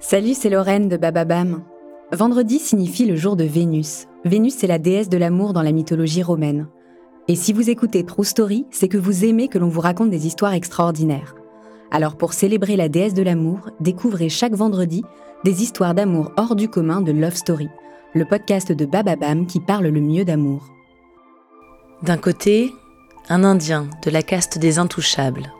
Salut, c'est Lorraine de Bababam. Vendredi signifie le jour de Vénus. Vénus, c'est la déesse de l'amour dans la mythologie romaine. Et si vous écoutez True Story, c'est que vous aimez que l'on vous raconte des histoires extraordinaires. Alors pour célébrer la déesse de l'amour, découvrez chaque vendredi des histoires d'amour hors du commun de Love Story, le podcast de Bababam qui parle le mieux d'amour. D'un côté, un Indien de la caste des Intouchables.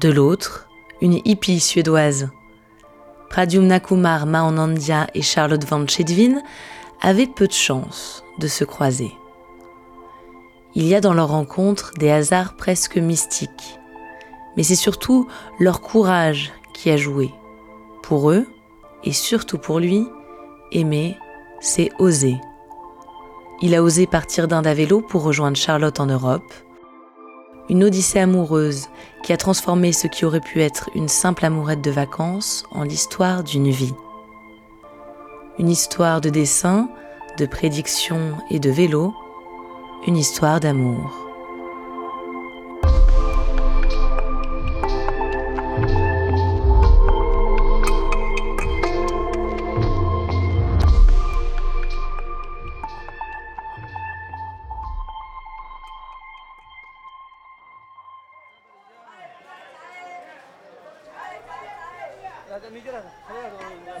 De l'autre, une hippie suédoise. Pradyumna Kumar Mahanandia et Charlotte Von Schedvin avaient peu de chance de se croiser. Il y a dans leur rencontre des hasards presque mystiques, mais c'est surtout leur courage qui a joué. Pour eux, et surtout pour lui, aimer, c'est oser. Il a osé partir d'Inde à vélo pour rejoindre Charlotte en Europe. Une odyssée amoureuse qui a transformé ce qui aurait pu être une simple amourette de vacances en l'histoire d'une vie. Une histoire de dessin, de prédiction et de vélo, une histoire d'amour.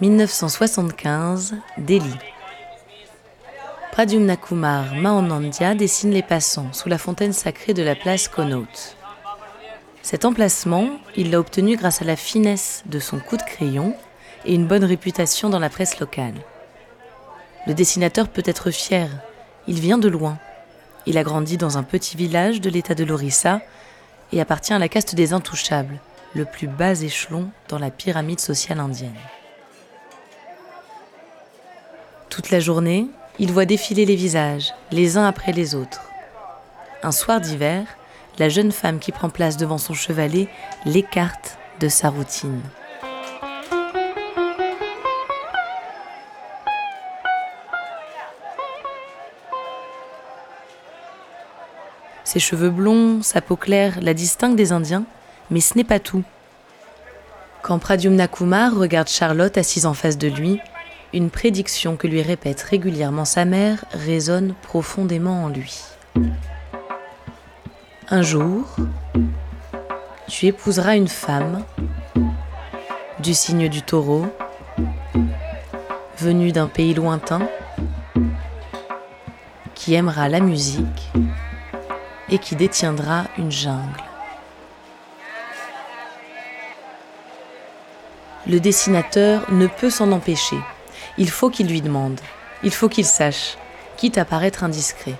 « 1975, Delhi. Pradyumna Kumar Mahanandia dessine les passants sous la fontaine sacrée de la place Connaught. Cet emplacement, il l'a obtenu grâce à la finesse de son coup de crayon et une bonne réputation dans la presse locale. Le dessinateur peut être fier, il vient de loin. Il a grandi dans un petit village de l'état de Lorissa et appartient à la caste des Intouchables, le plus bas échelon dans la pyramide sociale indienne. Toute la journée, il voit défiler les visages, les uns après les autres. Un soir d'hiver, la jeune femme qui prend place devant son chevalet l'écarte de sa routine. Ses cheveux blonds, sa peau claire la distinguent des Indiens, mais ce n'est pas tout. Quand Pradyumna Kumar regarde Charlotte assise en face de lui, une prédiction que lui répète régulièrement sa mère résonne profondément en lui. Un jour, tu épouseras une femme du signe du taureau, venue d'un pays lointain, qui aimera la musique et qui détiendra une jungle. Le dessinateur ne peut s'en empêcher. Il faut qu'il lui demande, il faut qu'il sache, quitte à paraître indiscret.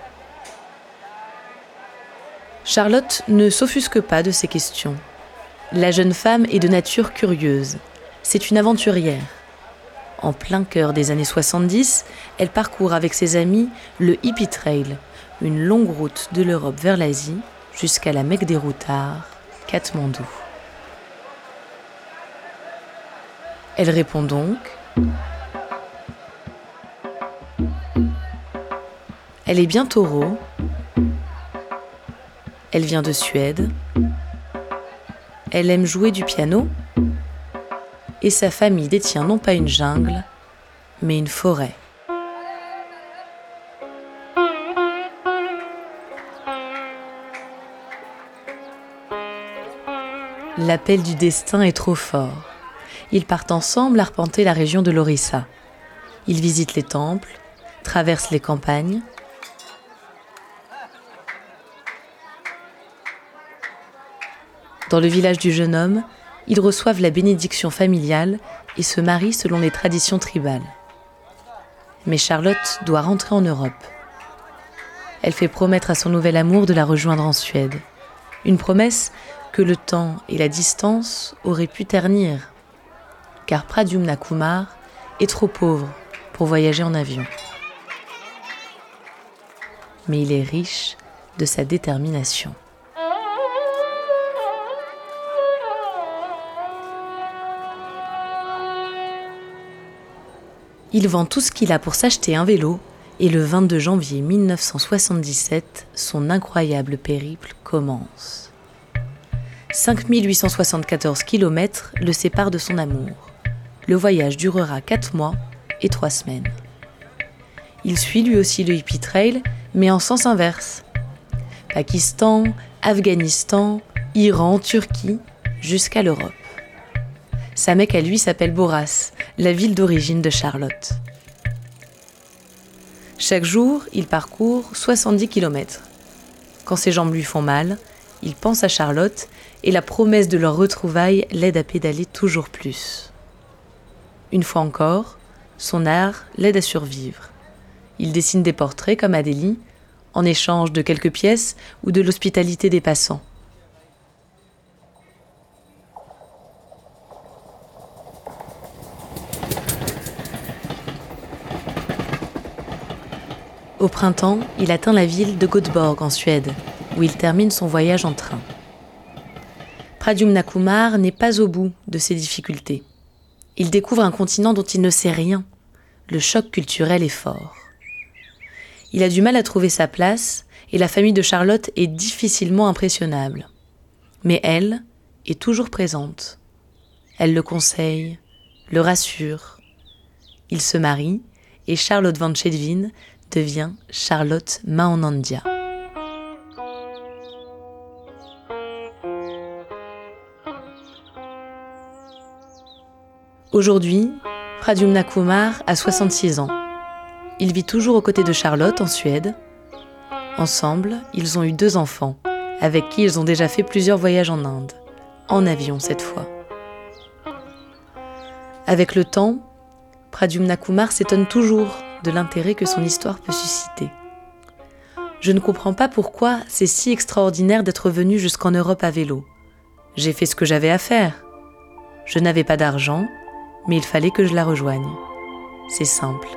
Charlotte ne s'offusque pas de ces questions. La jeune femme est de nature curieuse. C'est une aventurière. En plein cœur des années 70, elle parcourt avec ses amis le Hippie Trail, une longue route de l'Europe vers l'Asie jusqu'à la Mecque des routards, Katmandou. Elle répond donc... Elle est bien taureau, elle vient de Suède, elle aime jouer du piano et sa famille détient non pas une jungle, mais une forêt. L'appel du destin est trop fort. Ils partent ensemble arpenter la région de Lorissa. Ils visitent les temples, traversent les campagnes. Dans le village du jeune homme, ils reçoivent la bénédiction familiale et se marient selon les traditions tribales. Mais Charlotte doit rentrer en Europe. Elle fait promettre à son nouvel amour de la rejoindre en Suède. Une promesse que le temps et la distance auraient pu ternir, car Pradyumna Kumar est trop pauvre pour voyager en avion. Mais il est riche de sa détermination. Il vend tout ce qu'il a pour s'acheter un vélo, et le 22 janvier 1977, son incroyable périple commence. 5874 kilomètres le séparent de son amour. Le voyage durera 4 mois et 3 semaines. Il suit lui aussi le Hippie Trail, mais en sens inverse. Pakistan, Afghanistan, Iran, Turquie, jusqu'à l'Europe. Sa mecque à lui s'appelle Boras, la ville d'origine de Charlotte. Chaque jour, il parcourt 70 km. Quand ses jambes lui font mal, il pense à Charlotte et la promesse de leur retrouvaille l'aide à pédaler toujours plus. Une fois encore, son art l'aide à survivre. Il dessine des portraits comme Adélie, en échange de quelques pièces ou de l'hospitalité des passants. Au printemps, il atteint la ville de Göteborg en Suède, où il termine son voyage en train. Pradyumna Kumar n'est pas au bout de ses difficultés. Il découvre un continent dont il ne sait rien. Le choc culturel est fort. Il a du mal à trouver sa place et la famille de Charlotte est difficilement impressionnable. Mais elle est toujours présente. Elle le conseille, le rassure. Ils se marient et Charlotte Von Schedvin devient Charlotte Mahanandia. Aujourd'hui, Pradyumna Kumar a 66 ans. Il vit toujours aux côtés de Charlotte en Suède. Ensemble, ils ont eu 2 enfants, avec qui ils ont déjà fait plusieurs voyages en Inde, en avion cette fois. Avec le temps, Pradyumna Kumar s'étonne toujours de l'intérêt que son histoire peut susciter. Je ne comprends pas pourquoi c'est si extraordinaire d'être venu jusqu'en Europe à vélo. J'ai fait ce que j'avais à faire. Je n'avais pas d'argent, mais il fallait que je la rejoigne. C'est simple.